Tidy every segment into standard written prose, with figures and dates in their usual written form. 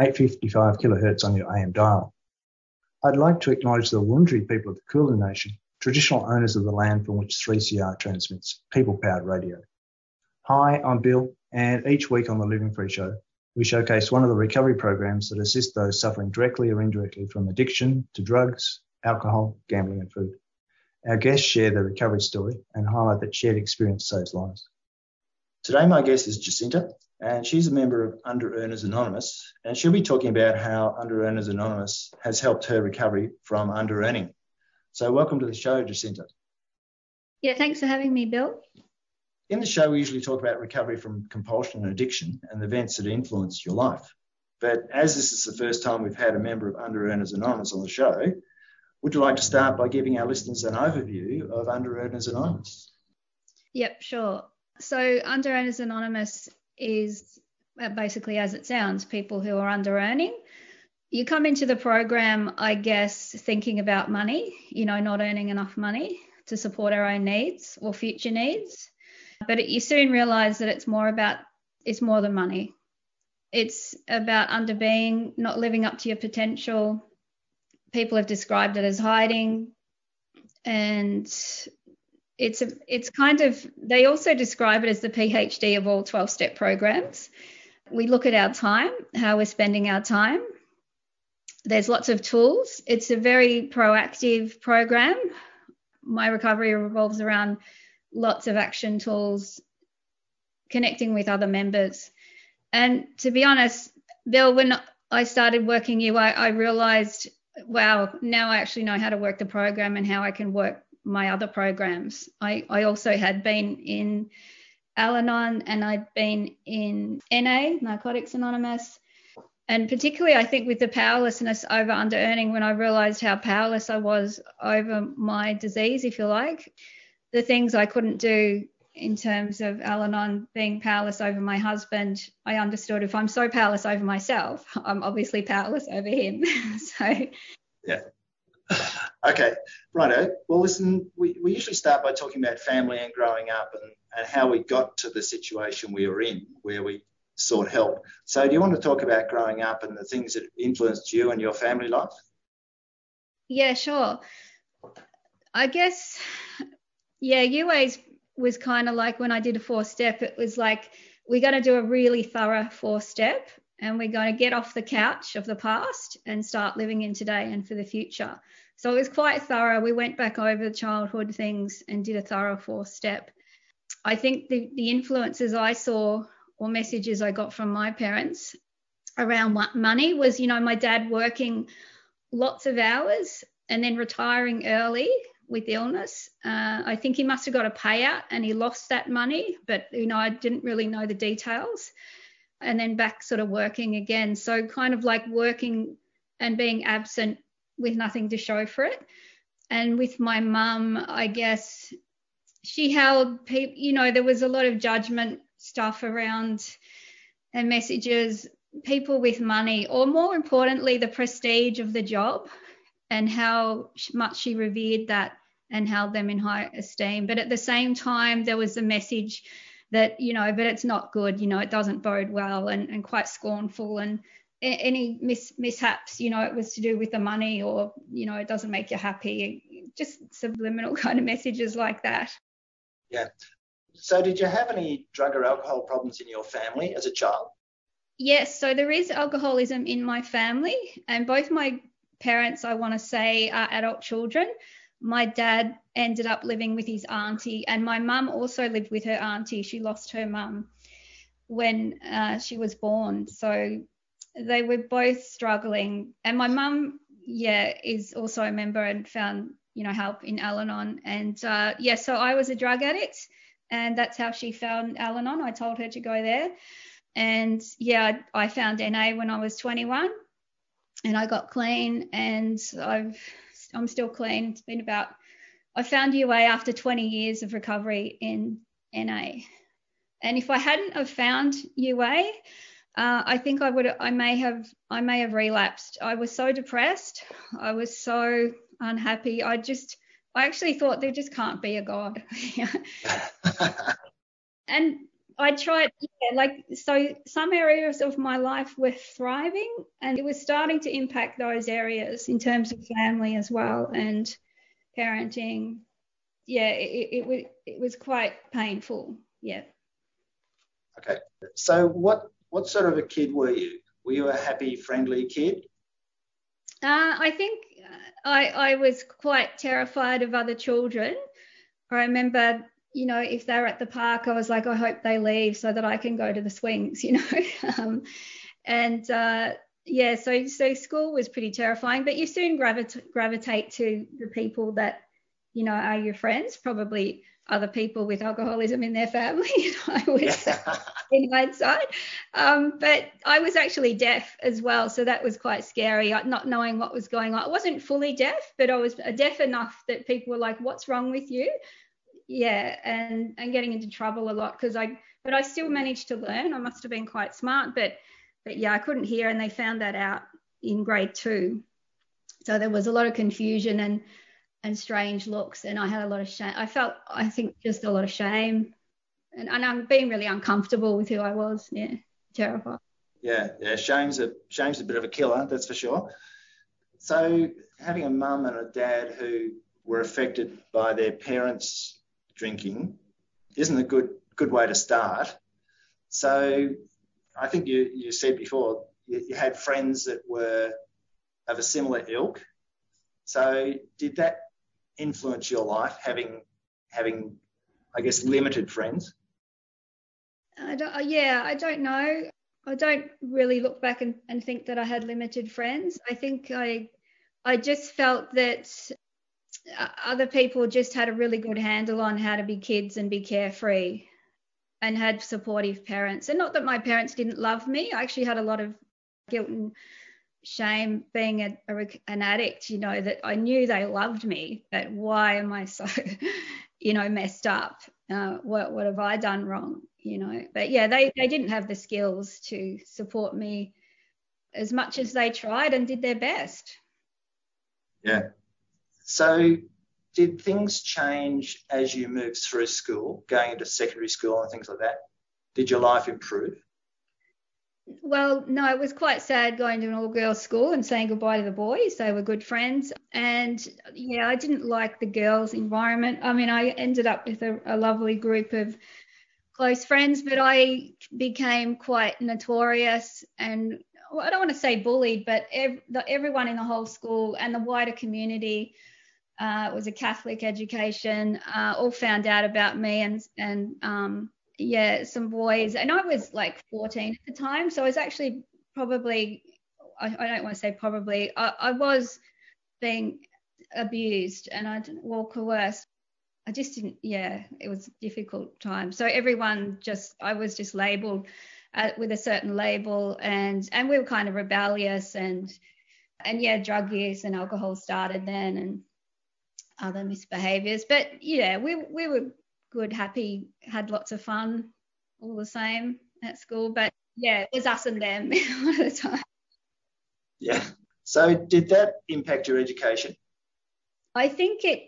855 kHz on your AM dial. I'd like to acknowledge the Wurundjeri people of the Kulin Nation, traditional owners of the land from which 3CR transmits people-powered radio. Hi, I'm Bill, and each week on the Living Free Show, we showcase one of the recovery programs that assist those suffering directly or indirectly from addiction to drugs, alcohol, gambling and food. Our guests share their recovery story and highlight that shared experience saves lives. Today my guest is Jacinta, and she's a member of Under Earners Anonymous, and she'll be talking about how Under Earners Anonymous has helped her recovery from under-earning. So welcome to the show, Jacinta. Yeah, thanks for having me, Bill. In the show, we usually talk about recovery from compulsion and addiction and the events that influenced your life. But as this is the first time we've had a member of Under Earners Anonymous on the show, would you like to start by giving our listeners an overview of Under Earners Anonymous? Yep, sure. So Under Earners Anonymous is basically, as it sounds, people who are under-earning. You come into the program, I guess, thinking about money, you know, not earning enough money to support our own needs or future needs. But you soon realise that it's more than money. It's about underbeing, not living up to your potential. People have described it as hiding, and they also describe it as the PhD of all 12-step programs. We look at our time, how we're spending our time. There's lots of tools. It's a very proactive program. My recovery revolves around lots of action tools, connecting with other members. And to be honest, Bill, when I started working you, I realised, wow, now I actually know how to work the program and how I can work my other programs. I also had been in Al-Anon and I'd been in NA, Narcotics Anonymous, and particularly I think with the powerlessness over under-earning, when I realised how powerless I was over my disease, if you like, the things I couldn't do in terms of Al-Anon, being powerless over my husband, I understood if I'm so powerless over myself, I'm obviously powerless over him. So yeah. Okay, righto. Well, listen, we usually start by talking about family and growing up and how we got to the situation we were in where we sought help. So do you want to talk about growing up and the things that influenced you and your family life? Yeah, sure. I guess, yeah, UAs was kind of like when I did a 4-step, it was like we're going to do a really thorough 4-step and we're going to get off the couch of the past and start living in today and for the future. So it was quite thorough. We went back over childhood things and did a thorough 4-step. I think the influences I saw or messages I got from my parents around money was, you know, my dad working lots of hours and then retiring early with illness. I think he must have got a payout and he lost that money, but, you know, I didn't really know the details. And then back sort of working again. So kind of like working and being absent with nothing to show for it. And with my mum, I guess she held people, you know, there was a lot of judgment stuff around and messages, people with money, or more importantly, the prestige of the job and how much she revered that and held them in high esteem. But at the same time, there was the message that, you know, but it's not good, you know, it doesn't bode well, and quite scornful, and any mishaps, you know, it was to do with the money, or, you know, it doesn't make you happy, just subliminal kind of messages like that. Yeah. So did you have any drug or alcohol problems in your family as a child? Yes, so there is alcoholism in my family, and both my parents, I want to say, are adult children. My dad ended up living with his auntie, and my mum also lived with her auntie. She lost her mum when she was born. So they were both struggling. And my mum, yeah, is also a member and found, you know, help in Al-Anon. And, yeah, so I was a drug addict, and that's how she found Al-Anon. I told her to go there. And yeah, I found NA when I was 21 and I got clean, and I'm still clean. It's been about, I found UA after 20 years of recovery in NA. And if I hadn't have found UA, I think I may have relapsed. I was so depressed. I was so unhappy. I actually thought there just can't be a God. And I tried, so some areas of my life were thriving, and it was starting to impact those areas in terms of family as well and parenting. Yeah, it was quite painful. Yeah. Okay. So what sort of a kid were you? Were you a happy, friendly kid? I think I was quite terrified of other children. I remember, if they were at the park, I was like, I hope they leave so that I can go to the swings, So school was pretty terrifying, but you soon gravitate to the people that, are your friends, probably other people with alcoholism in their family, I would say, in hindsight. But I was actually deaf as well, so that was quite scary, not knowing what was going on. I wasn't fully deaf, but I was deaf enough that people were like, what's wrong with you? Yeah, and getting into trouble a lot but I still managed to learn. I must have been quite smart, but yeah, I couldn't hear, and they found that out in grade 2. So there was a lot of confusion and strange looks, and I had a lot of shame. I felt, I think, just a lot of shame, and I'm being really uncomfortable with who I was. Yeah, terrified. Yeah. Shame's a bit of a killer, that's for sure. So having a mum and a dad who were affected by their parents' drinking isn't a good way to start. So I think you said before you had friends that were of a similar ilk. So did that influence your life, having, I guess, limited friends? I don't know. I don't really look back and think that I had limited friends. I think I just felt that other people just had a really good handle on how to be kids and be carefree and had supportive parents. And not that my parents didn't love me. I actually had a lot of guilt and shame being an addict, that I knew they loved me, but why am I so messed up, what have I done wrong, but yeah, they didn't have the skills to support me as much as they tried and did their best. Yeah. So did things change as you moved through school, going into secondary school and things like that? Did your life improve? Well, no, it was quite sad going to an all-girls school and saying goodbye to the boys. They were good friends. And, I didn't like the girls' environment. I mean, I ended up with a lovely group of close friends, but I became quite notorious and, well, I don't want to say bullied, but everyone in the whole school and the wider community, it was a Catholic education, all found out about me and some boys, and I was like 14 at the time, so I was actually probably, I don't want to say probably, I was being abused and coerced. I just didn't, it was a difficult time. So everyone I was just labelled with a certain label, and we were kind of rebellious and drug use and alcohol started then and other misbehaviours. But yeah, we were good, happy, had lots of fun all the same at school, but yeah, it was us and them all the time. Yeah. So did that impact your education? I think it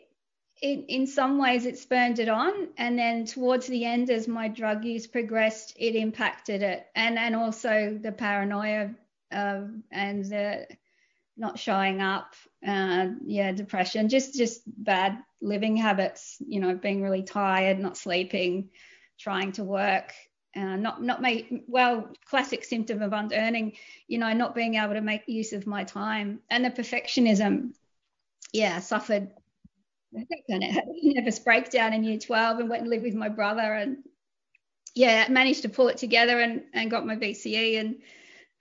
in some ways it spurned it on, and then towards the end as my drug use progressed, it impacted it, and also the paranoia and the not showing up, depression, just bad living habits, being really tired, not sleeping, trying to work, classic symptom of unearning, not being able to make use of my time, and the perfectionism. Yeah, I suffered, I think I had a nervous breakdown in year 12 and went and lived with my brother, and yeah, managed to pull it together and got my BCE,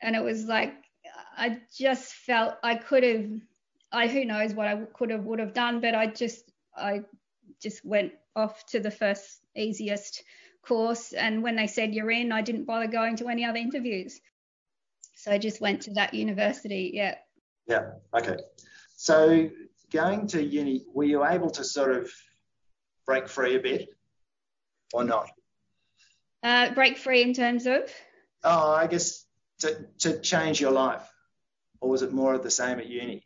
and it was like, I just felt who knows what I would have done, but I just went off to the first easiest course, and when they said you're in, I didn't bother going to any other interviews. So I just went to that university. Yeah. Yeah. Okay. So going to uni, were you able to sort of break free a bit or not? Break free in terms of? Oh, I guess to change your life. Or was it more of the same at uni?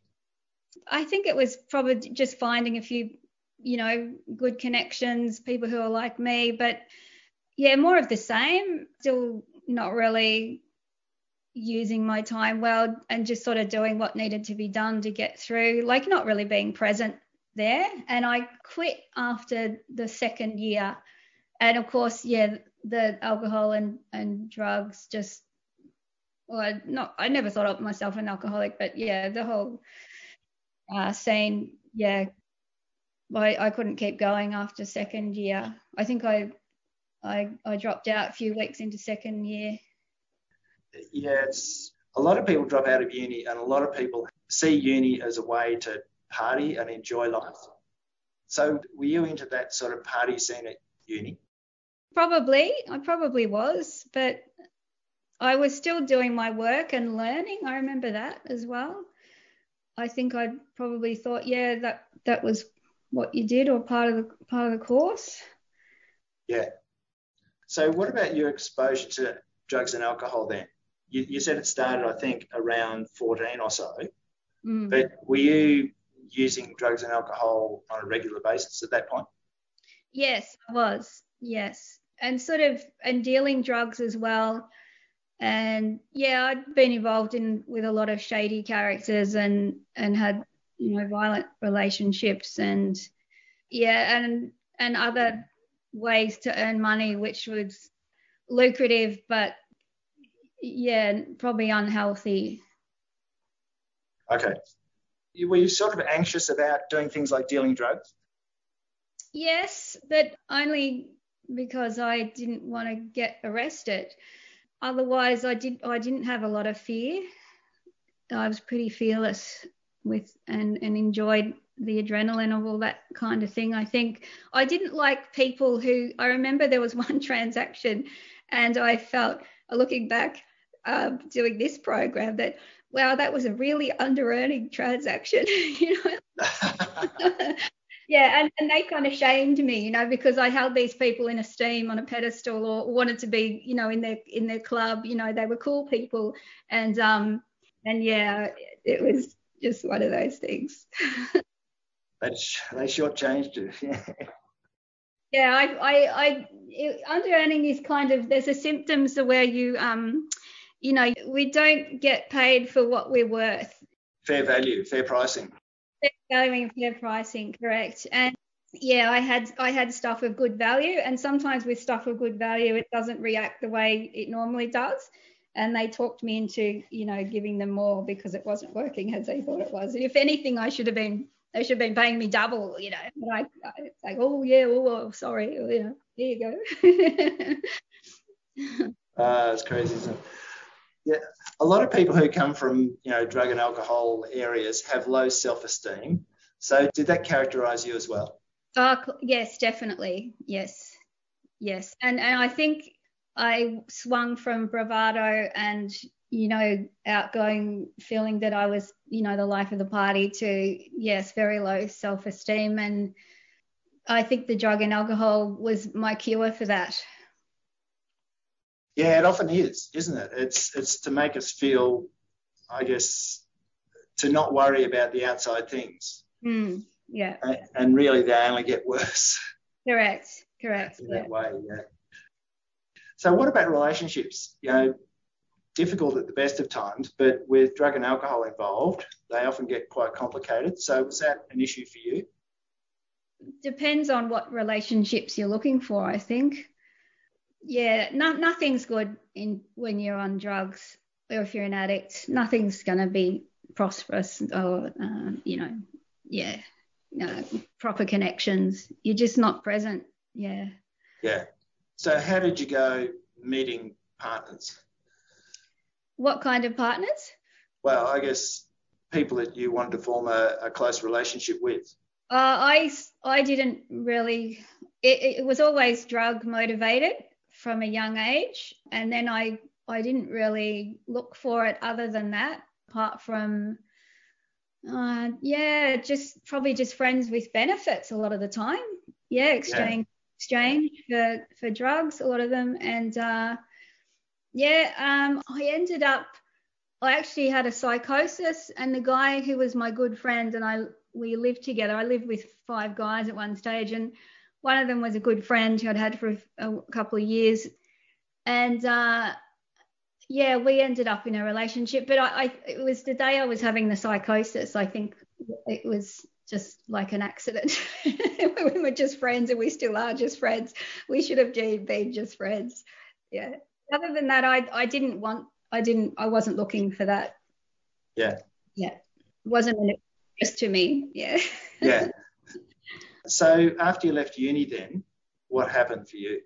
I think it was probably just finding a few, good connections, people who are like me. But, yeah, more of the same. Still not really using my time well and just sort of doing what needed to be done to get through, like not really being present there. And I quit after the second year. And, of course, yeah, the alcohol and drugs just... Well, I never thought of myself an alcoholic, but, yeah, the whole... scene, yeah, I couldn't keep going after second year. I think I dropped out a few weeks into second year. Yeah, it's a lot of people drop out of uni, and a lot of people see uni as a way to party and enjoy life. So were you into that sort of party scene at uni? I probably was, but I was still doing my work and learning. I remember that as well. I think I probably thought, yeah, that was what you did or part of the course. Yeah. So what about your exposure to drugs and alcohol then? You said it started, I think, around 14 or so. Mm. But were you using drugs and alcohol on a regular basis at that point? Yes, I was. Yes. And and dealing drugs as well. And, yeah, I'd been involved with a lot of shady characters and had, violent relationships and, yeah, and other ways to earn money, which was lucrative but, yeah, probably unhealthy. Okay. Were you sort of anxious about doing things like dealing drugs? Yes, but only because I didn't want to get arrested. Otherwise, I didn't have a lot of fear. I was pretty fearless with and enjoyed the adrenaline of all that kind of thing, I think. I didn't like people who... I remember there was one transaction and I felt, looking back, doing this program, that, wow, that was a really under-earning transaction, Yeah, and they kind of shamed me, because I held these people in esteem on a pedestal or wanted to be, in their club. They were cool people. And yeah, it was just one of those things. They shortchanged it. Yeah, under-earning is kind of, there's a symptom to where you, we don't get paid for what we're worth. Fair value, fair pricing. Fair pricing, correct. And yeah, I had stuff of good value, and sometimes with stuff of good value it doesn't react the way it normally does, and they talked me into giving them more because it wasn't working as they thought it was. If anything, they should have been paying me double, but it's like, sorry, here you go. It's crazy, isn't it? Yeah, a lot of people who come from, drug and alcohol areas have low self-esteem. So did that characterise you as well? Yes, definitely. Yes. And I think I swung from bravado and, outgoing, feeling that I was, the life of the party to, yes, very low self-esteem. And I think the drug and alcohol was my cure for that. Yeah, it often is, isn't it? It's to make us feel, I guess, to not worry about the outside things. Mm, yeah. And really they only get worse. Correct. In that way, yeah. So what about relationships? Difficult at the best of times, but with drug and alcohol involved, they often get quite complicated. So was that an issue for you? Depends on what relationships you're looking for, I think. Yeah, nothing's good when you're on drugs, or if you're an addict, nothing's going to be prosperous or, proper connections. You're just not present, yeah. Yeah. So how did you go meeting partners? What kind of partners? Well, I guess people that you wanted to form a close relationship with. I didn't really, it was always drug motivated. from a young age. And then I didn't really look for it other than that, apart from, just probably just friends with benefits a lot of the time. Yeah, exchange for drugs, a lot of them. And I ended up, I actually had a psychosis, and the guy who was my good friend and we lived together. I lived with 5 guys at one stage, and one of them was a good friend who I'd had for a couple of years. And we ended up in a relationship. But it was the day I was having the psychosis. I think it was just like an accident. We were just friends, and we still are just friends. We should have been just friends. Yeah. Other than that, I wasn't looking for that. Yeah. Yeah. It wasn't an interest to me. Yeah. Yeah. So after you left uni then, what happened for you?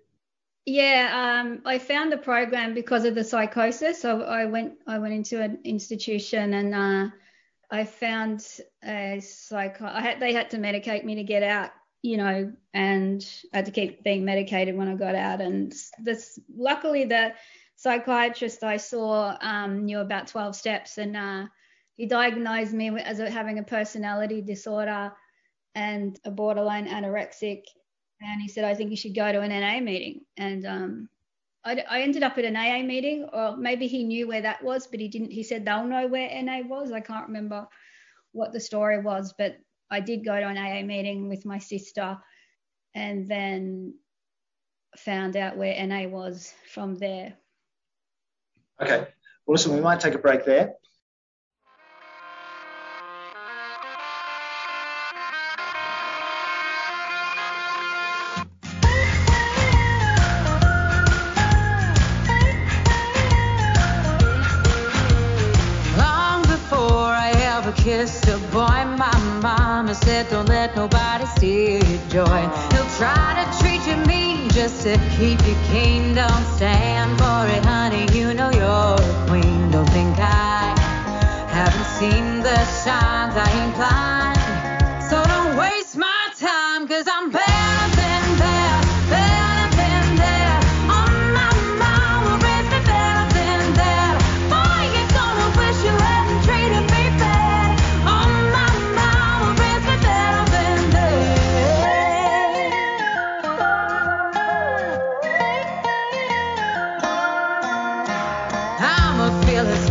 Yeah, I found the program because of the psychosis. I went into an institution, and I found a they had to medicate me to get out, you know, and I had to keep being medicated when I got out. And luckily the psychiatrist I saw knew about 12 steps, and he diagnosed me as having a personality disorder and a borderline anorexic. And he said, I think you should go to an NA meeting. And I ended up at an AA meeting, or maybe he knew where that was, but he didn't. He said, they'll know where NA was. I can't remember what the story was, but I did go to an AA meeting with my sister, and then found out where NA was from there. Okay. Well, listen, we might take a break there. Kissed a boy, my mama said, don't let nobody steal your joy. He'll try to treat you mean just to keep you keen. Don't stand for it, honey, you know you're a queen. Don't think I haven't seen the signs, I ain't blind. So don't waste my time, 'cause I'm better than there, better than there. On my mind will raise me better than there. Boy, you're gonna wish you hadn't treated me fair.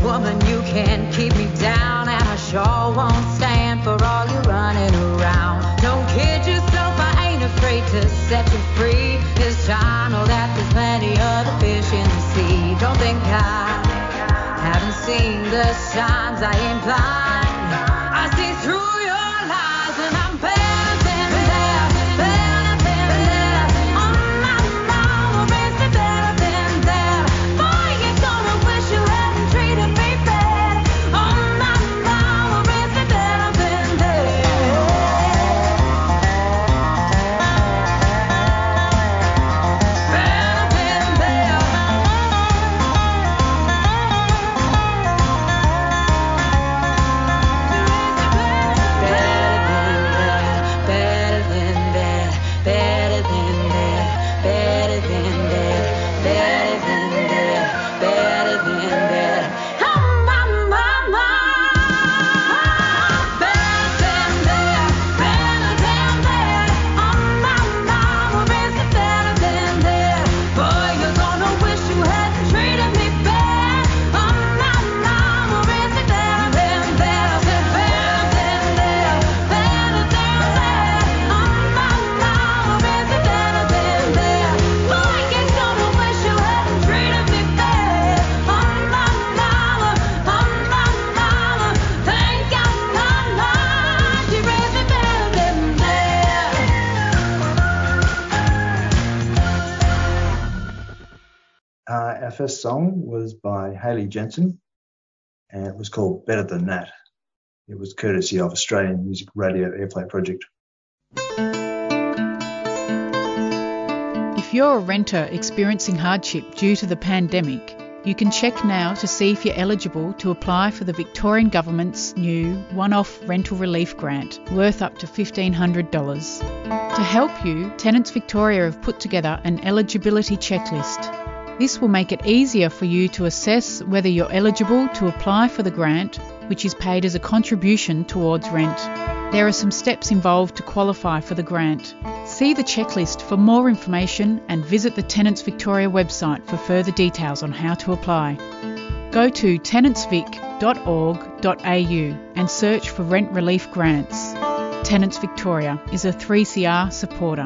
Woman, you can keep me down, and I sure won't stand for all you running around. Don't kid yourself, I ain't afraid to set you free. This time, oh, that there's plenty other fish in the sea. Don't think I haven't seen the signs, I ain't blind. I see through your lies, and I'm better than there, better than there. On my mind, will raise me better than there. Boy, you're gonna wish you had. Our first song was by Hayley Jensen, and it was called Better Than That. It was courtesy of Australian Music Radio Airplay Project. If you're a renter experiencing hardship due to the pandemic, you can check now to see if you're eligible to apply for the Victorian Government's new one-off rental relief grant worth up to $1,500. To help you, Tenants Victoria have put together an eligibility checklist. This will make it easier for you to assess whether you're eligible to apply for the grant, which is paid as a contribution towards rent. There are some steps involved to qualify for the grant. See the checklist for more information and visit the Tenants Victoria website for further details on how to apply. Go to tenantsvic.org.au and search for Rent Relief Grants. Tenants Victoria is a 3CR supporter.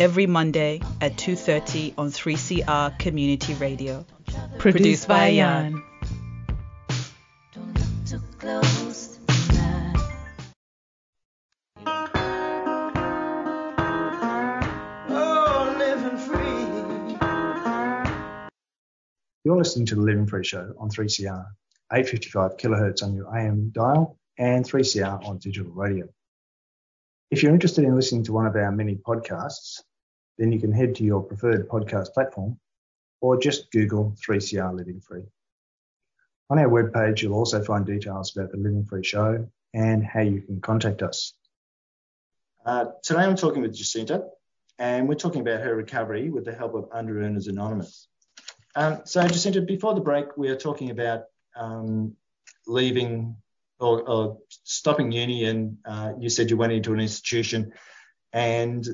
every Monday at 2:30 on 3CR Community Radio. Produced by Jan. You're listening to the Living Free Show on 3CR, 855 kHz on your AM dial and 3CR on digital radio. If you're interested in listening to one of our many podcasts, then you can head to your preferred podcast platform or just Google 3CR Living Free. On our webpage, you'll also find details about the Living Free Show and how you can contact us. Today I'm talking with Jacinta, and we're talking about her recovery with the help of Under Earners Anonymous. So Jacinta, before the break, we are talking about leaving or stopping uni, and you said you went into an institution and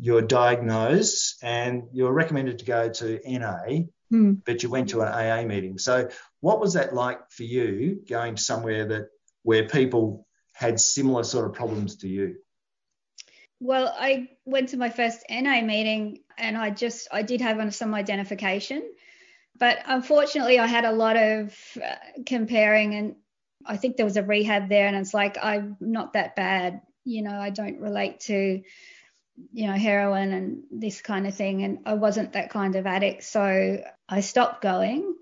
you're diagnosed and you're recommended to go to NA, but you went to an AA meeting. So what was that like for you, going to somewhere that where people had similar sort of problems to you? Well, I went to my first NA meeting and I did have some identification, but unfortunately I had a lot of comparing, and I think there was a rehab there, and it's like, I'm not that bad, you know, I don't relate to, you know, heroin and this kind of thing, and I wasn't that kind of addict, so I stopped going.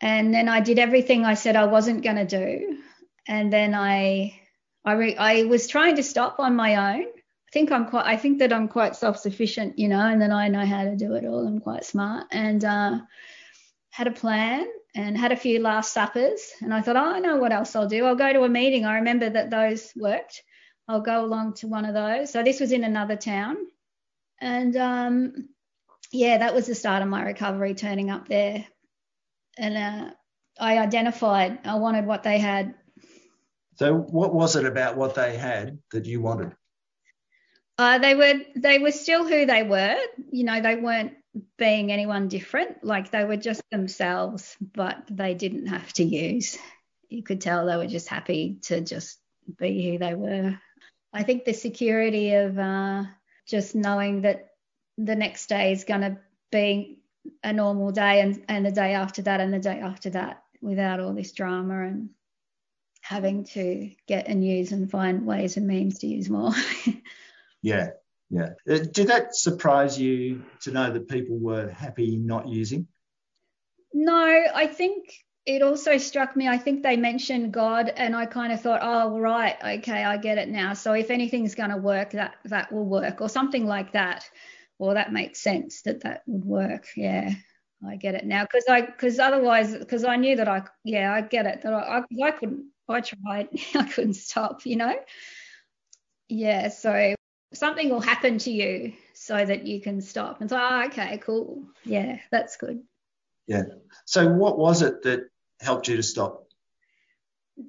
And then I did everything I said I wasn't going to do, and then I was trying to stop on my own. I think that I'm quite self-sufficient, you know, and then I know how to do it all. I'm quite smart, and had a plan and had a few last suppers, and I thought, oh, I know what else I'll do. I'll go to a meeting. I remember that those worked. I'll go along to one of those. So this was in another town, and that was the start of my recovery, turning up there, and I identified. I wanted what they had. So what was it about what they had that you wanted? They were still who they were. You know, they weren't being anyone different. Like, they were just themselves, but they didn't have to use. You could tell they were just happy to just be who they were. I think the security of just knowing that the next day is going to be a normal day, and the day after that and the day after that, without all this drama and having to get and use and find ways and means to use more. Yeah. Did that surprise you to know that people were happy not using? No, I think it also struck me. I think they mentioned God, and I kind of thought, oh, right, okay, I get it now. So if anything's going to work, that will work, or something like that. Well, that makes sense that would work. Yeah, I get it now, because I knew that I get it, that I couldn't. I tried, I couldn't stop, you know. Yeah, so something will happen to you so that you can stop. And so, okay, cool. Yeah, that's good. Yeah. So what was it that helped you to stop?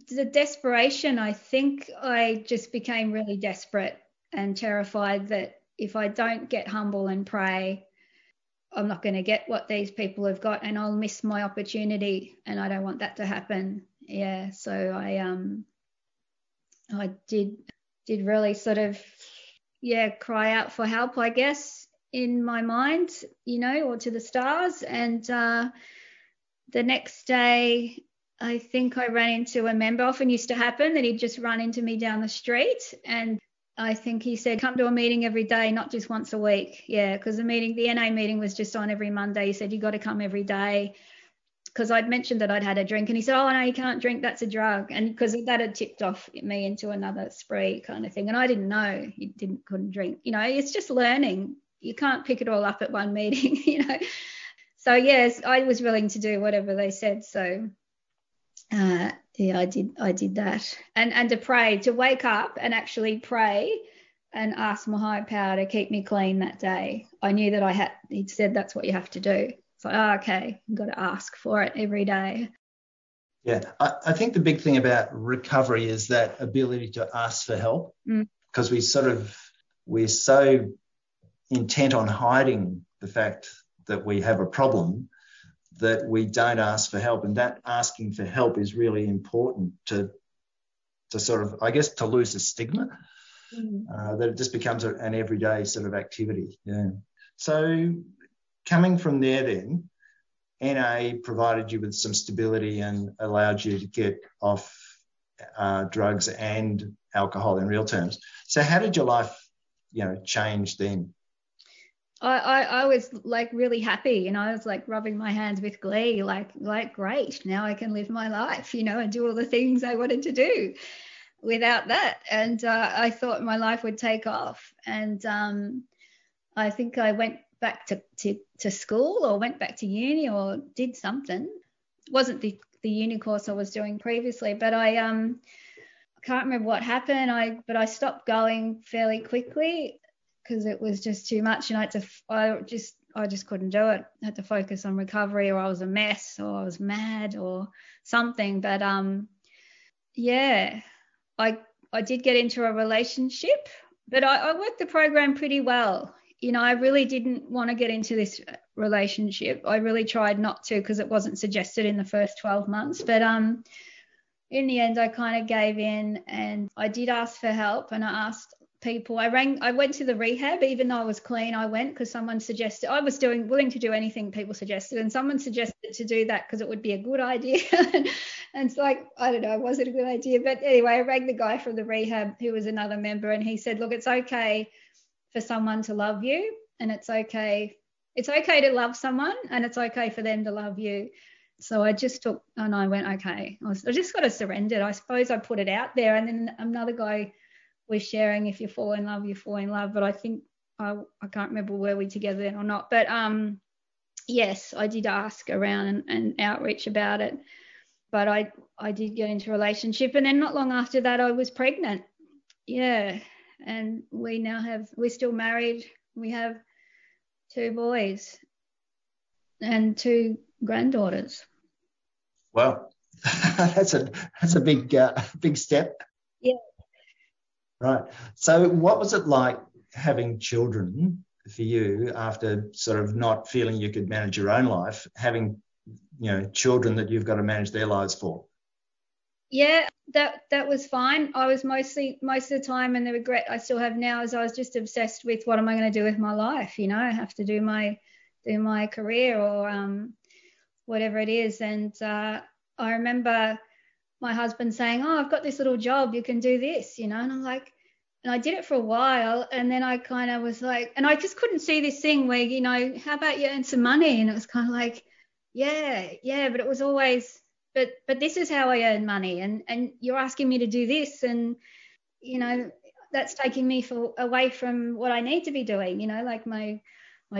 The desperation. I think I just became really desperate and terrified that if I don't get humble and pray, I'm not going to get what these people have got, and I'll miss my opportunity, and I don't want that to happen. Yeah. So I did really sort of cry out for help, I guess, in my mind, you know, or to the stars. And the next day, I think I ran into a member. Often used to happen that he'd just run into me down the street. And I think he said, come to a meeting every day, not just once a week. Yeah, because the NA meeting was just on every Monday. He said, you got to come every day, because I'd mentioned that I'd had a drink. And he said, oh, no, you can't drink, that's a drug. And because that had tipped off me into another spree kind of thing. And I didn't know you couldn't drink. You know, it's just learning. You can't pick it all up at one meeting, you know. So, yes, I was willing to do whatever they said. So, I did that. And to pray, to wake up and actually pray and ask my higher power to keep me clean that day. I knew that he'd said that's what you have to do. It's like, oh, okay, you've got to ask for it every day. Yeah, I think the big thing about recovery is that ability to ask for help, because we're so intent on hiding the fact that we have a problem that we don't ask for help. And that asking for help is really important to sort of, I guess, to lose the stigma, that it just becomes an everyday sort of activity. Yeah. So coming from there then, NA provided you with some stability and allowed you to get off drugs and alcohol in real terms. So how did your life, you know, change then? I was like really happy, you know, I was like rubbing my hands with glee, like great, now I can live my life, you know, and do all the things I wanted to do without that. And I thought my life would take off. And I think I went back to school, or went back to uni, or did something. It wasn't the uni course I was doing previously, but I can't remember what happened. I stopped going fairly quickly because it was just too much, and I just couldn't do it. I had to focus on recovery, or I was a mess, or I was mad, or something. But I did get into a relationship, but I worked the program pretty well. You know, I really didn't want to get into this relationship. I really tried not to, because it wasn't suggested in the first 12 months. But in the end, I kind of gave in, and I did ask for help, and I asked people. I went to the rehab, even though I was clean. I went because someone suggested. I was willing to do anything people suggested, and someone suggested to do that because it would be a good idea. And it's like, I don't know, was it a good idea? But anyway, I rang the guy from the rehab, who was another member, and he said, look, it's okay for someone to love you, and it's okay to love someone, and it's okay for them to love you. So I just took, and I went, okay, I just got to surrender it. I suppose I put it out there. And then another guy was sharing, if you fall in love, you fall in love. But I think, I can't remember were we together then or not, but yes, I did ask around and outreach about it. But I did get into a relationship, and then not long after that I was pregnant. Yeah. And we're still married. We have 2 boys and 2 granddaughters. Wow, that's a big step. Yeah. Right. So, what was it like having children for you after sort of not feeling you could manage your own life, having, you know, children that you've got to manage their lives for? Yeah, that was fine. I was most of the time, and the regret I still have now is I was just obsessed with, what am I going to do with my life? You know, I have to do my career, or whatever it is. And I remember my husband saying, oh, I've got this little job, you can do this, you know. And I'm like, and I did it for a while, and then I kind of was like, and I just couldn't see this thing where, you know, how about you earn some money? And it was kind of like, yeah, but it was always, But this is how I earn money, and you're asking me to do this, and, you know, that's taking me away from what I need to be doing, you know, like my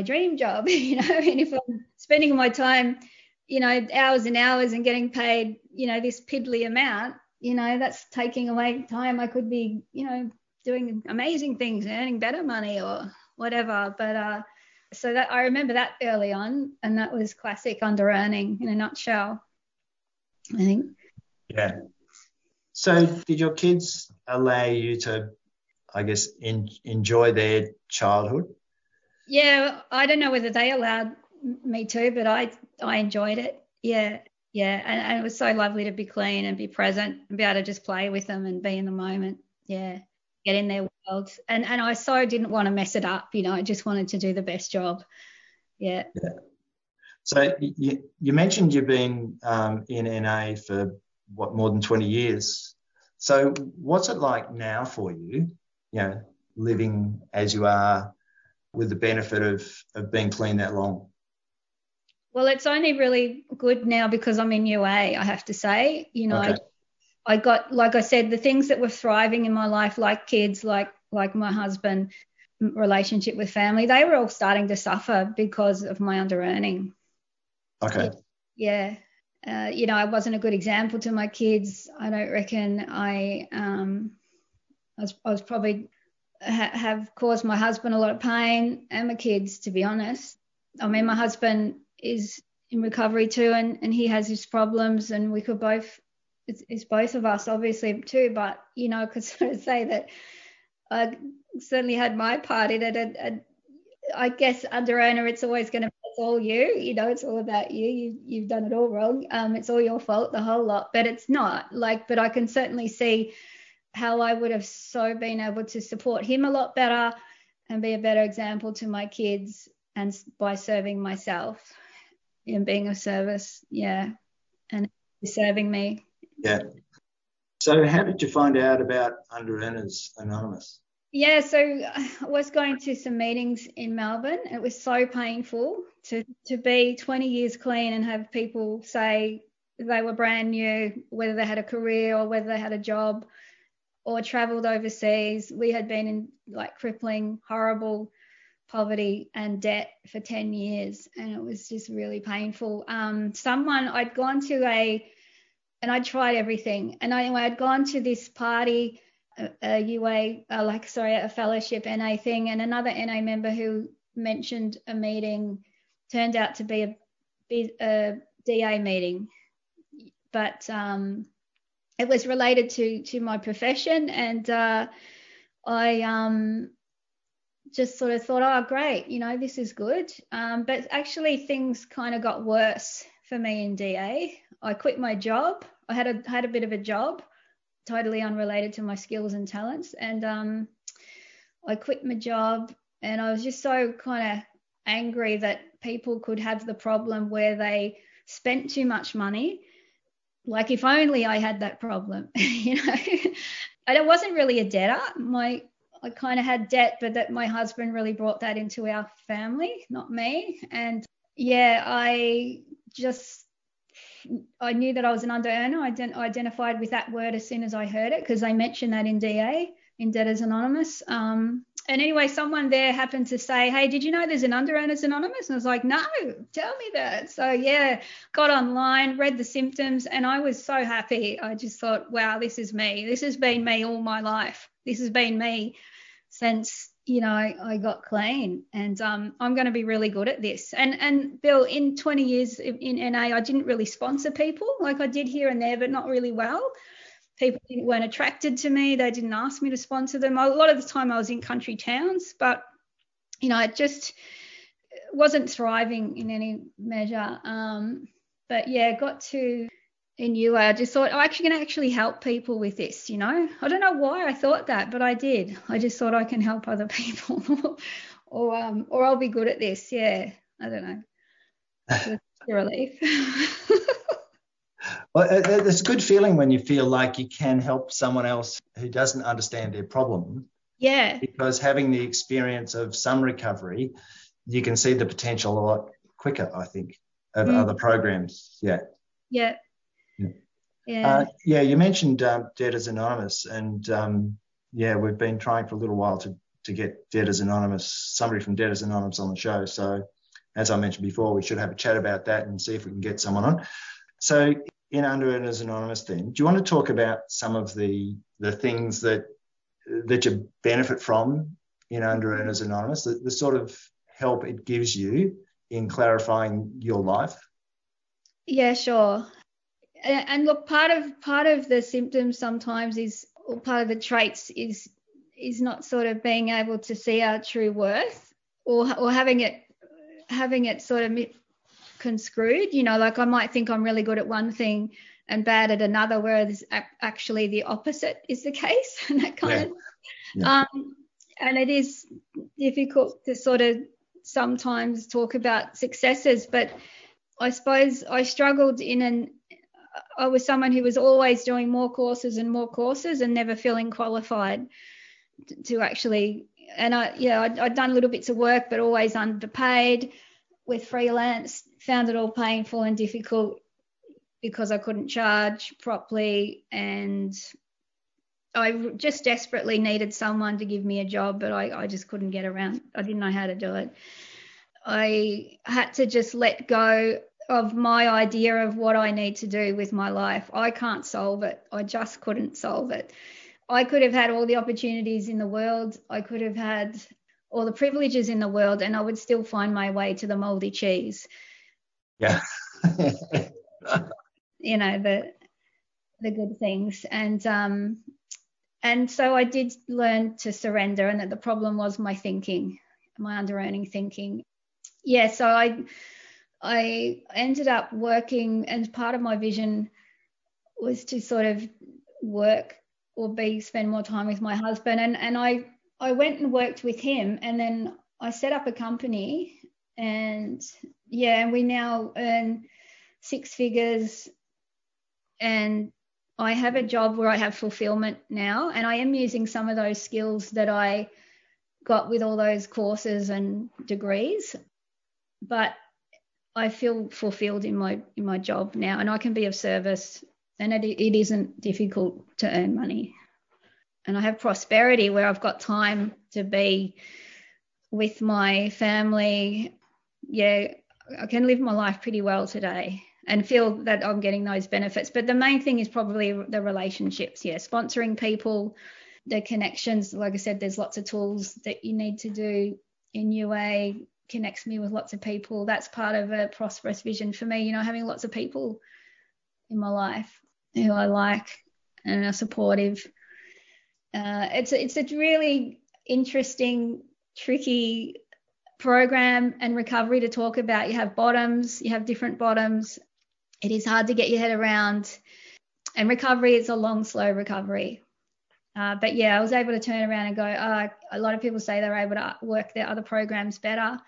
dream job, you know. And if I'm spending my time, you know, hours and hours and getting paid, you know, this piddly amount, you know, that's taking away time. I could be, you know, doing amazing things, earning better money or whatever. But so that, I remember that early on, and that was classic under-earning in a nutshell, I think. Yeah. So did your kids allow you to, I guess, enjoy their childhood? Yeah, I don't know whether they allowed me to, but I enjoyed it. Yeah. And it was so lovely to be clean and be present and be able to just play with them and be in the moment. Yeah. get in their world. And I so didn't want to mess it up, you know, I just wanted to do the best job. Yeah. So you mentioned you've been in NA for, what, more than 20 years. So what's it like now for you, you know, living as you are with the benefit of being clean that long? Well, it's only really good now because I'm in UA, I have to say. You know, okay. I got, like I said, the things that were thriving in my life, like kids, like my husband, relationship with family, they were all starting to suffer because of my under-earning. Okay. Yeah. You know, I wasn't a good example to my kids. I don't reckon I was probably have caused my husband a lot of pain and my kids, to be honest. I mean, my husband is in recovery too, and he has his problems, and we could both, it's both of us obviously too, but, you know, I could sort of say that I certainly had my part in it. And I guess under owner, it's always going to be all you know, it's all about you. You've done it all wrong. It's all your fault, the whole lot, but it's not like, but I can certainly see how I would have so been able to support him a lot better and be a better example to my kids, and by serving myself and being of service, yeah, and serving me. Yeah. So how did you find out about Under Earners Anonymous? Yeah, so I was going to some meetings in Melbourne. It was so painful to be 20 years clean and have people say they were brand new, whether they had a career or whether they had a job or travelled overseas. We had been in like crippling, horrible poverty and debt for 10 years, and it was just really painful. Someone, I'd gone to and I tried everything, and anyway, I'd gone to this party, a fellowship NA thing, and another NA member who mentioned a meeting turned out to be a DA meeting, but it was related to my profession, and I just sort of thought, oh great, you know, this is good, but actually things kind of got worse for me in DA. I quit my job. I had a bit of a job, totally unrelated to my skills and talents, and I quit my job, and I was just so kind of angry that people could have the problem where they spent too much money. Like, if only I had that problem, you know. And it wasn't really a debtor. I kind of had debt, but that my husband really brought that into our family, not me. And yeah, I knew that I was an under-earner. I identified with that word as soon as I heard it, because they mentioned that in DA, in Debtors Anonymous. And anyway, someone there happened to say, hey, did you know there's an Under-Earners Anonymous? And I was like, no, tell me that. So, yeah, got online, read the symptoms, and I was so happy. I just thought, wow, this is me. This has been me all my life. This has been me since, you know, I got clean, and I'm going to be really good at this. And Bill, in 20 years in NA, I didn't really sponsor people. Like, I did here and there, but not really well. People weren't attracted to me. They didn't ask me to sponsor them. A lot of the time I was in country towns, but, you know, it just wasn't thriving in any measure. But, yeah, got to in UA. I just thought, I can actually help people with this, you know. I don't know why I thought that, but I did. I just thought I can help other people or I'll be good at this. Yeah, I don't know. It's a relief. Well, it's a good feeling when you feel like you can help someone else who doesn't understand their problem. Yeah. Because having the experience of some recovery, you can see the potential a lot quicker, I think, of other programs. Yeah. Yeah. Yeah. You mentioned Debtors Anonymous, and we've been trying for a little while to get somebody from Debtors Anonymous on the show. So, as I mentioned before, we should have a chat about that and see if we can get someone on. So, in Under Earners Anonymous, then, do you want to talk about some of the things that you benefit from in Under Earners Anonymous, the sort of help it gives you in clarifying your life? Yeah, sure. And look, part of the symptoms sometimes is, or part of the traits is not sort of being able to see our true worth, or having it sort of conscrewed. You know, like, I might think I'm really good at one thing, and bad at another, whereas actually the opposite is the case, and that kind of. Yeah. And it is difficult to sort of sometimes talk about successes, but I suppose I struggled I was someone who was always doing more courses and never feeling qualified to actually, and I'd done little bits of work, but always underpaid with freelance, found it all painful and difficult because I couldn't charge properly, and I just desperately needed someone to give me a job, but I just couldn't get around. I didn't know how to do it. I had to just let go of my idea of what I need to do with my life. I can't solve it. I just couldn't solve it. I could have had all the opportunities in the world. I could have had all the privileges in the world, and I would still find my way to the mouldy cheese. Yeah. You know, the good things. And so I did learn to surrender, and that the problem was my thinking, my under-earning thinking. Yeah, so I ended up working, and part of my vision was to sort of work or spend more time with my husband. And I went and worked with him, and then I set up a company, and we now earn 6 figures, and I have a job where I have fulfillment now, and I am using some of those skills that I got with all those courses and degrees, but I feel fulfilled in my job now, and I can be of service, and it isn't difficult to earn money. And I have prosperity where I've got time to be with my family. Yeah, I can live my life pretty well today and feel that I'm getting those benefits. But the main thing is probably the relationships, sponsoring people, the connections. Like I said, there's lots of tools that you need to do in UA, connects me with lots of people. That's part of a prosperous vision for me, having lots of people in my life who I like and are supportive. It's a really interesting, tricky program and recovery to talk about. You have bottoms, you have different bottoms. It is hard to get your head around, and recovery is a long, slow recovery, but I was able to turn around and go, a lot of people say they're able to work their other programs better.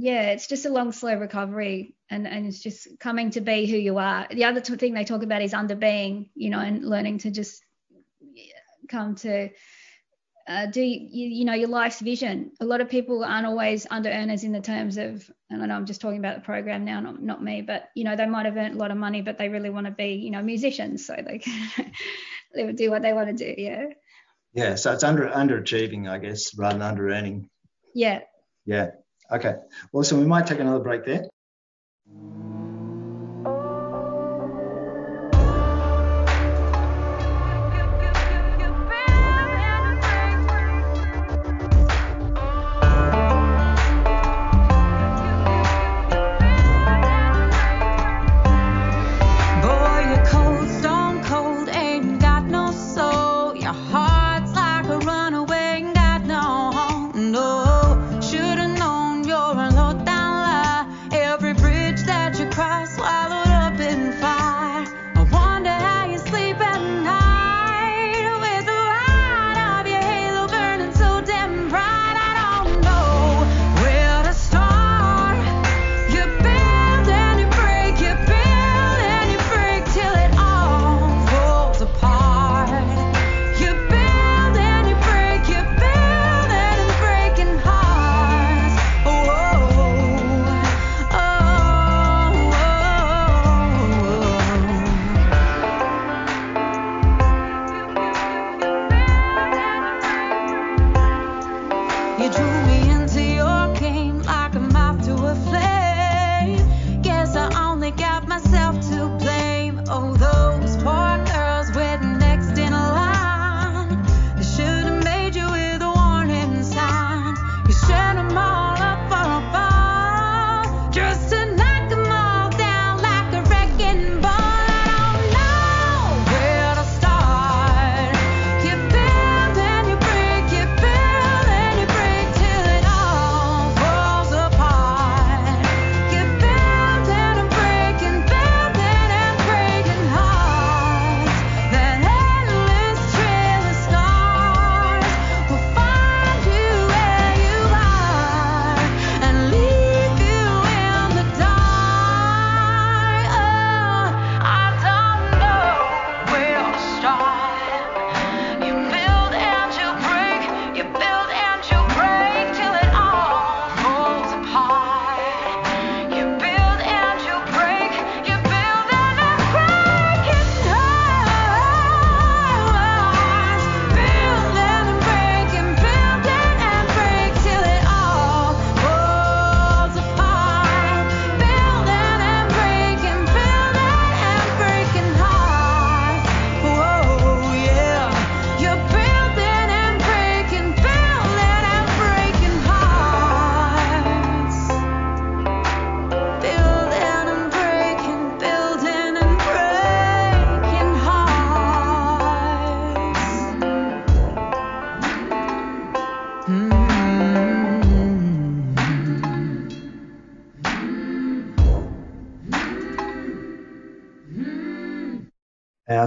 It's just a long, slow recovery, and it's just coming to be who you are. The other thing they talk about is underbeing, and learning to just come to do your life's vision. A lot of people aren't always under earners in the terms of, and I know I'm just talking about the program now, not me, but they might have earned a lot of money, but they really want to be musicians, so they can they would do what they want to do. Yeah So it's underachieving, I guess, rather than under earning. Yeah Okay, well, so we might take another break there.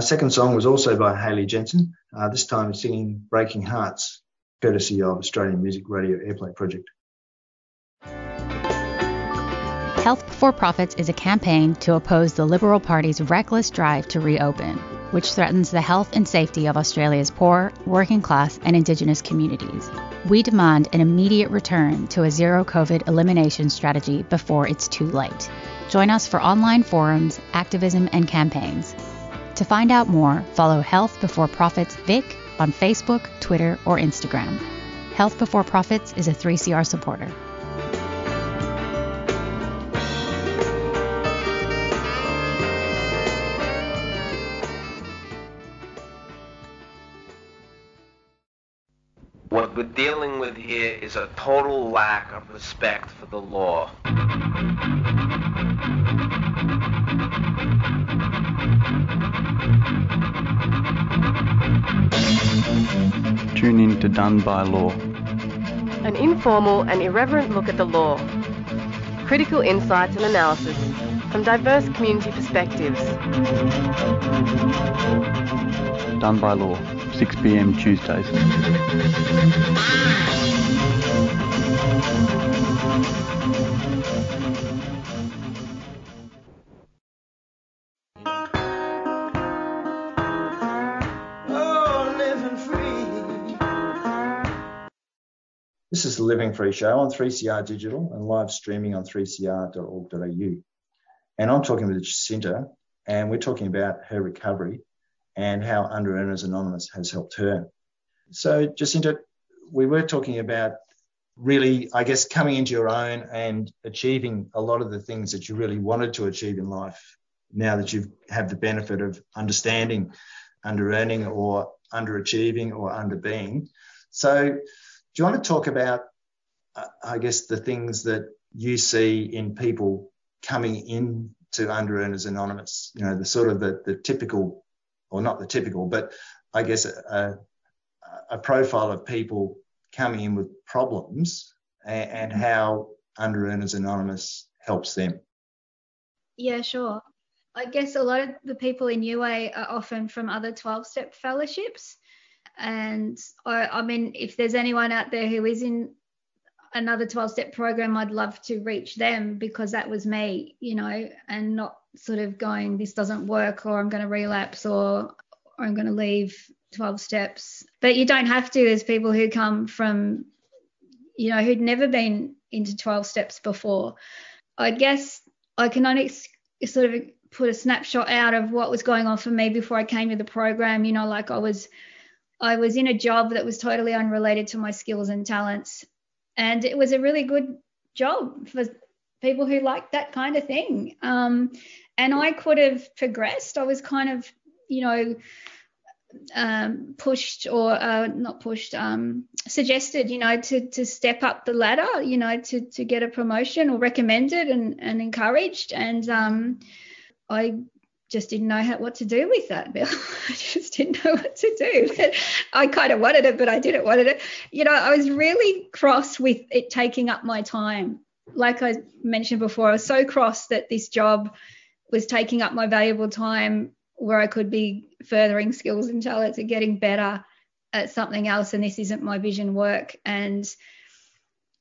Second song was also by Hayley Jensen, this time singing Breaking Hearts, courtesy of Australian Music Radio Airplay Project. Health for Profits is a campaign to oppose the Liberal Party's reckless drive to reopen, which threatens the health and safety of Australia's poor, working class and Indigenous communities. We demand an immediate return to a zero-COVID elimination strategy before it's too late. Join us for online forums, activism and campaigns. To find out more, follow Health Before Profits Vic on Facebook, Twitter or Instagram. Health Before Profits is a 3CR supporter. What we're dealing with here is a total lack of respect for the law. Tune in to Done by Law. An informal and irreverent look at the law. Critical insights and analysis from diverse community perspectives. Done by Law, 6 p.m. Tuesdays. Oh, living free. This is the Living Free Show on 3CR Digital and live streaming on 3cr.org.au. And I'm talking with Jacinta, and we're talking about her recovery and how Under Earners Anonymous has helped her. So, Jacinta, we were talking about really, I guess, coming into your own and achieving a lot of the things that you really wanted to achieve in life now that you have the benefit of understanding under-earning or underachieving or under-being. So do you want to talk about, I guess, the things that you see in people coming into Under Earners Anonymous, you know, the sort of the typical, or not the typical, but I guess a profile of people coming in with problems and how Under Earners Anonymous helps them? Yeah, sure. I guess a lot of the people in UA are often from other 12-step fellowships. And I mean, if there's anyone out there who is in another 12-step program, I'd love to reach them, because that was me, you know, and not sort of going, this doesn't work, or I'm going to relapse, or I'm going to leave 12 steps. But you don't have to. There's people who come from, you know, who'd never been into 12 steps before. I guess I can only sort of put a snapshot out of what was going on for me before I came to the program. You know, like I was in a job that was totally unrelated to my skills and talents. And it was a really good job for people who liked that kind of thing. And I could have progressed. I was kind of, you know, pushed or not pushed, suggested, you know, to step up the ladder, you know, to get a promotion, or recommended and encouraged. And I just didn't know what to do with that, Bill. I just didn't know what to do. I kind of wanted it, but I didn't want it. You know, I was really cross with it taking up my time. Like I mentioned before, I was so cross that this job was taking up my valuable time where I could be furthering skills and talents and getting better at something else, and this isn't my vision work. And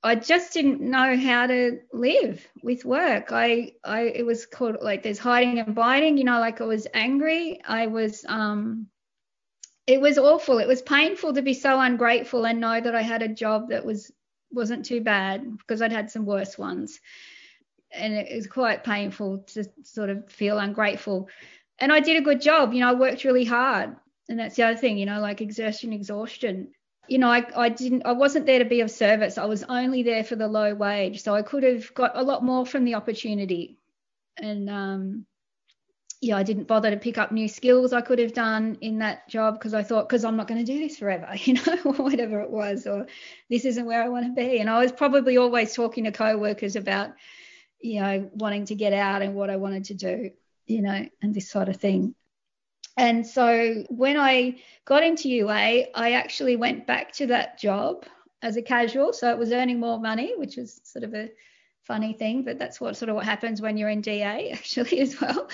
I just didn't know how to live with work. It was called, like, there's hiding and biting, you know, like I was angry. I was, it was awful. It was painful to be so ungrateful and know that I had a job that wasn't too bad, because I'd had some worse ones. And it was quite painful to sort of feel ungrateful. And I did a good job, you know, I worked really hard. And that's the other thing, you know, like exertion, exhaustion. You know, I wasn't there to be of service. I was only there for the low wage. So I could have got a lot more from the opportunity. And, yeah, I didn't bother to pick up new skills I could have done in that job, because I thought, because I'm not going to do this forever, you know, or whatever it was, or this isn't where I want to be. And I was probably always talking to co-workers about, you know, wanting to get out and what I wanted to do, you know, and this sort of thing. And so when I got into UA, I actually went back to that job as a casual. So it was earning more money, which was sort of a funny thing, but that's what happens when you're in DA actually as well.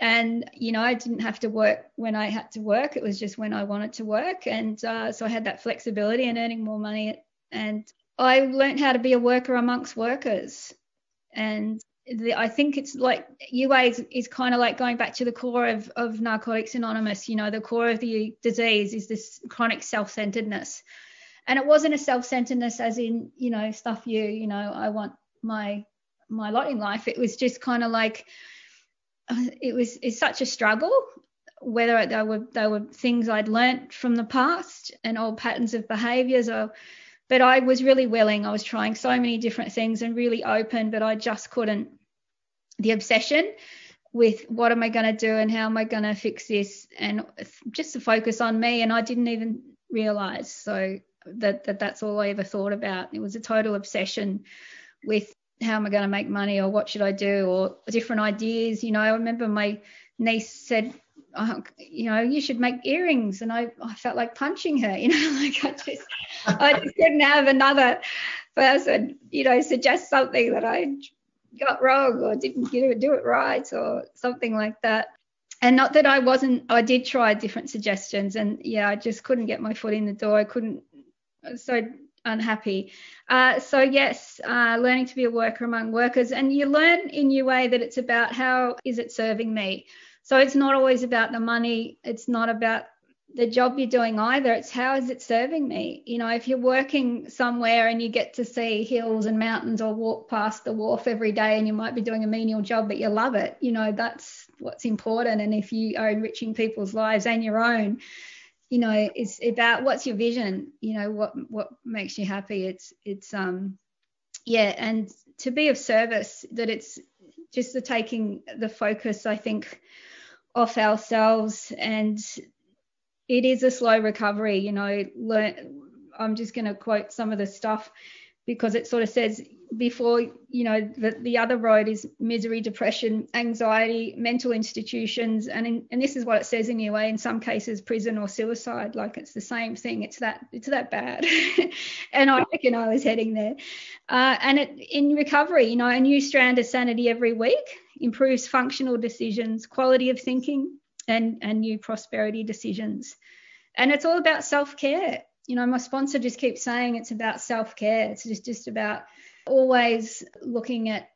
And, you know, I didn't have to work when I had to work. It was just when I wanted to work. And so I had that flexibility and earning more money. And I learned how to be a worker amongst workers. And I think it's like UA is kind of like going back to the core of Narcotics Anonymous. You know, the core of the disease is this chronic self-centeredness. And it wasn't a self-centeredness as in, you know, stuff you know, I want my lot in life. It was just kind of like, it's such a struggle, whether they were things I'd learnt from the past and old patterns of behaviours. But I was really willing. I was trying so many different things and really open, but I just couldn't. The obsession with what am I going to do and how am I going to fix this, and just the focus on me, and I didn't even realise. So that's all I ever thought about. It was a total obsession with how am I going to make money, or what should I do, or different ideas. You know, I remember my niece said, oh, you know, you should make earrings. And I felt like punching her, you know, like I just couldn't have another person, you know, suggest something that I got wrong or didn't do it right or something like that. And not that I did try different suggestions, and yeah, I just couldn't get my foot in the door. I was so unhappy. So yes, learning to be a worker among workers. And you learn in UA that it's about how is it serving me. So it's not always about the money. It's not about the job you're doing either. It's how is it serving me? You know, if you're working somewhere and you get to see hills and mountains or walk past the wharf every day, and you might be doing a menial job, but you love it, you know, that's what's important. And if you are enriching people's lives and your own, you know, it's about what's your vision, you know, what makes you happy. It's and to be of service, that it's just the taking the focus, I think, off ourselves. And it is a slow recovery, you know. I'm just going to quote some of the stuff, because it sort of says before, you know, the other road is misery, depression, anxiety, mental institutions. And this is what it says in UA, in some cases, prison or suicide. Like, it's the same thing. It's that bad. And I reckon I was heading there. In recovery, you know, a new strand of sanity every week improves functional decisions, quality of thinking, and new prosperity decisions. And it's all about self-care. You know, my sponsor just keeps saying it's about self-care. It's just about always looking at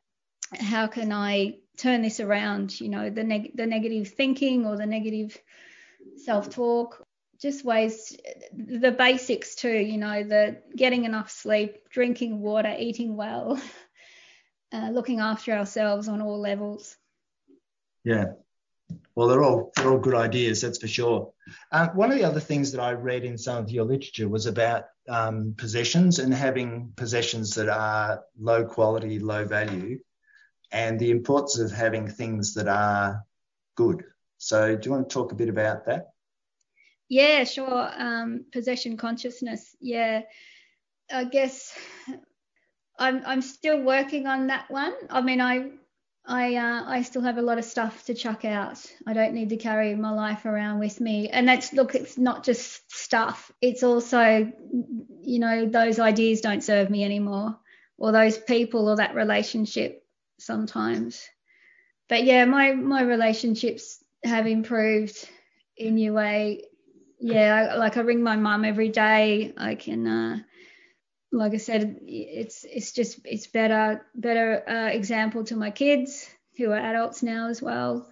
how can I turn this around, you know, the negative thinking or the negative self-talk, just ways, the basics too, you know, the getting enough sleep, drinking water, eating well, looking after ourselves on all levels. Yeah. Well, they're all good ideas, that's for sure. One of the other things that I read in some of your literature was about possessions, and having possessions that are low quality, low value, and the importance of having things that are good. So do you want to talk a bit about that? Yeah, sure. Possession consciousness. Yeah, I guess I'm still working on that one. I mean, I still have a lot of stuff to chuck out. I don't need to carry my life around with me. And it's not just stuff. It's also, you know, those ideas don't serve me anymore, or those people, or that relationship sometimes. But yeah, my relationships have improved in UA. Yeah, I ring my mum every day. I can... like I said, it's better example to my kids, who are adults now as well.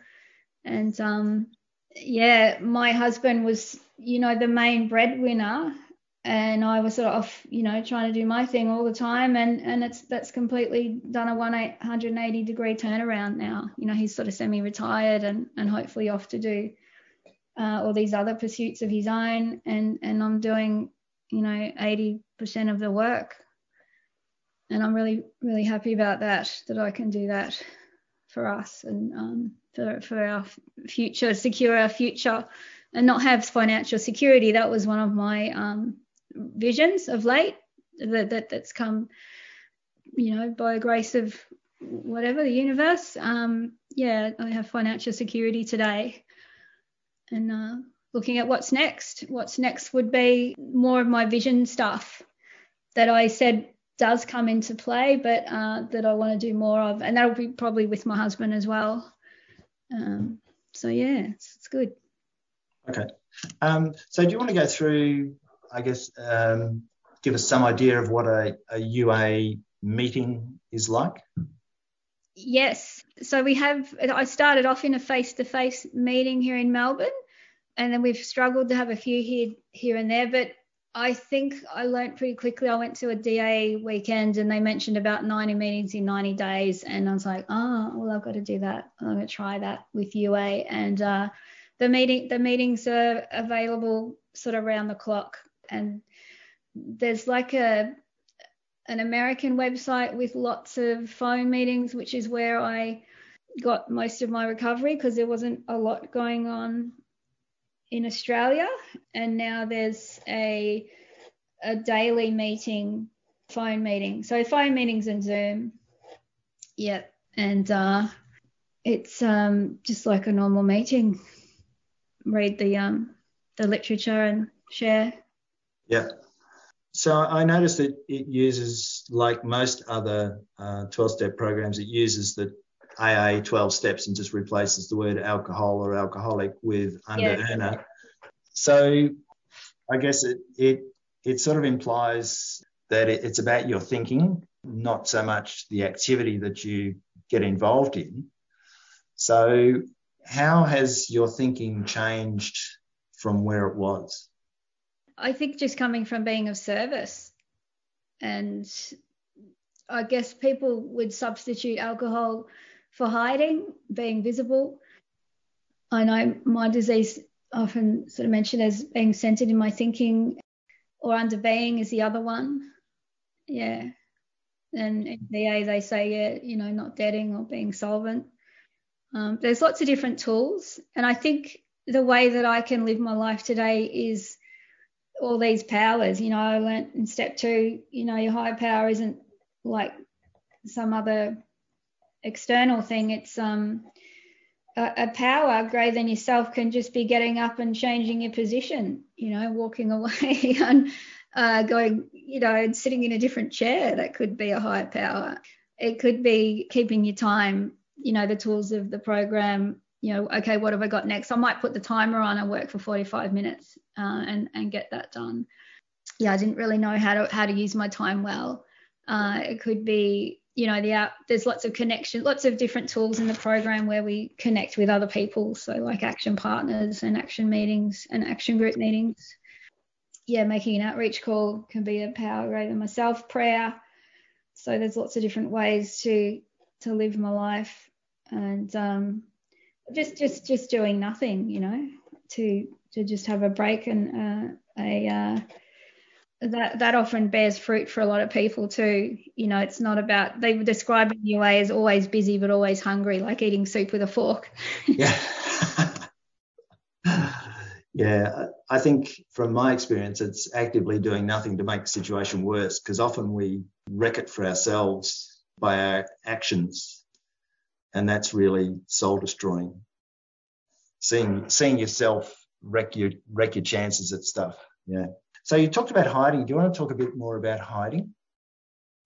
And yeah, my husband was, you know, the main breadwinner, and I was sort of off, you know, trying to do my thing all the time. And that's completely done a 180 degree turnaround now. You know, he's sort of semi-retired and hopefully off to do all these other pursuits of his own. And I'm doing, you know, 80% of the work, and I'm really, really happy about that I can do that for us, and for our future, secure our future, and not have financial security. That was one of my visions of late, that's come, you know, by grace of whatever, the universe. Yeah, I have financial security today, and looking at what's next. What's next would be more of my vision stuff that I said does come into play, but that I want to do more of. And that'll be probably with my husband as well. so yeah, it's good. Okay. So do you want to go through, I guess, give us some idea of what a UA meeting is like? Yes. So I started off in a face-to-face meeting here in Melbourne, and then we've struggled to have a few here and there, but I think I learned pretty quickly. I went to a DA weekend and they mentioned about 90 meetings in 90 days. And I was like, oh, well, I've got to do that. I'm going to try that with UA. And the meetings are available sort of around the clock. And there's like an American website with lots of phone meetings, which is where I got most of my recovery because there wasn't a lot going on in Australia. And now there's a daily meeting, phone meeting. So phone meetings and Zoom. Yeah. And it's just like a normal meeting. Read the literature and share. Yeah. So I noticed that it uses, like most other 12-step programs, it uses the AA 12 steps and just replaces the word alcohol or alcoholic with under-earner. Yeah. So I guess it sort of implies that it's about your thinking, not so much the activity that you get involved in. So how has your thinking changed from where it was? I think just coming from being of service, and I guess people would substitute alcohol for hiding, being visible. I know my disease often sort of mentioned as being centered in my thinking, or under being is the other one. Yeah. And in VA they say, not deading or being solvent. There's lots of different tools. And I think the way that I can live my life today is all these powers. I learnt in step 2, your higher power isn't like some other external thing. It's a power greater than yourself can just be getting up and changing your position, walking away and going, and sitting in a different chair. That could be a higher power. It could be keeping your time, the tools of the program, okay, what have I got next? I might put the timer on and work for 45 minutes and get that done. Yeah, I didn't really know how to use my time well. It could be, there's lots of connection, lots of different tools in the program where we connect with other people. So like action partners and action meetings and action group meetings. Yeah, making an outreach call can be a power greater than myself, prayer. So there's lots of different ways to live my life, and just doing nothing, to just have a break, and that often bears fruit for a lot of people too. It's not about, they describe UA as always busy but always hungry, like eating soup with a fork. Yeah. Yeah. I think from my experience, it's actively doing nothing to make the situation worse, because often we wreck it for ourselves by our actions, and that's really soul destroying. Seeing yourself wreck your chances at stuff. Yeah. So you talked about hiding. Do you want to talk a bit more about hiding?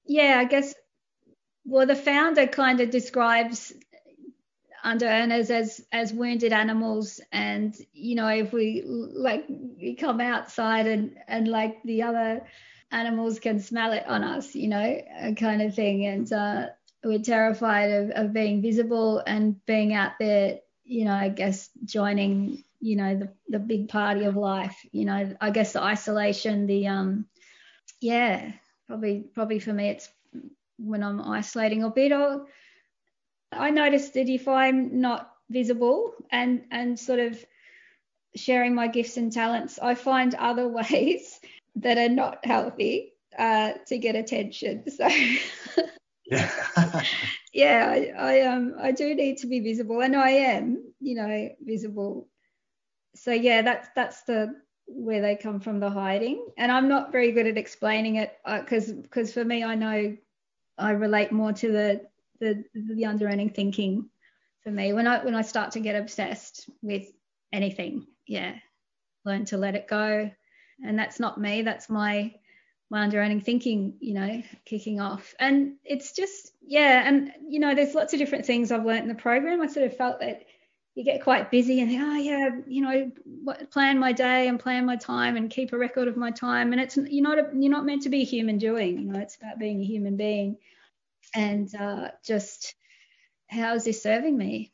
Yeah, I guess, the founder kind of describes under-earners as wounded animals. And, if we, come outside and like the other animals can smell it on us, kind of thing. And we're terrified of being visible and being out there, I guess joining the big party of life, I guess the isolation, probably for me it's when I'm isolating a bit. I noticed that if I'm not visible and sort of sharing my gifts and talents, I find other ways that are not healthy to get attention. So yeah. Yeah, I do need to be visible, and I am, visible. So yeah, that's where they come from, the hiding. And I'm not very good at explaining it because for me, I know I relate more to the under-earning thinking for me when I start to get obsessed with anything. Yeah, learn to let it go, and that's not me. That's my under-earning thinking, kicking off. And it's just, yeah, and there's lots of different things I've learned in the program. I sort of felt that you get quite busy and think, oh yeah, you know, plan my day and plan my time and keep a record of my time. And it's you're not meant to be a human doing. You know, it's about being a human being. And just how is this serving me?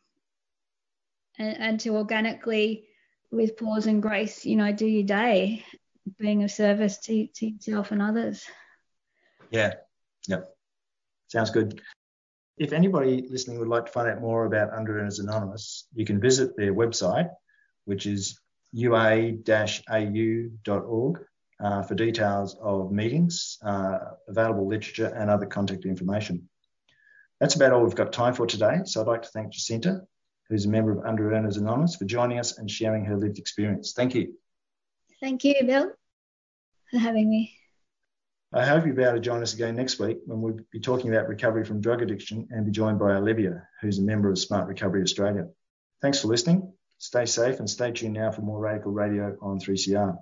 And to organically, with pause and grace, you know, do your day, being of service to yourself and others. Yeah. Sounds good. If anybody listening would like to find out more about Underearners Anonymous, you can visit their website, which is ua-au.org, for details of meetings, available literature and other contact information. That's about all we've got time for today. So I'd like to thank Jacinta, who's a member of Underearners Anonymous, for joining us and sharing her lived experience. Thank you. Thank you, Bill, for having me. I hope you'll be able to join us again next week when we'll be talking about recovery from drug addiction and be joined by Olivia, who's a member of Smart Recovery Australia. Thanks for listening. Stay safe and stay tuned now for more Radical Radio on 3CR.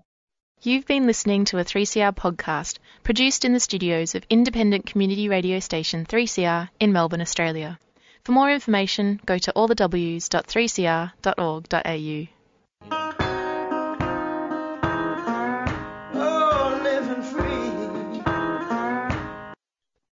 You've been listening to a 3CR podcast produced in the studios of independent community radio station 3CR in Melbourne, Australia. For more information, go to allthews.3cr.org.au.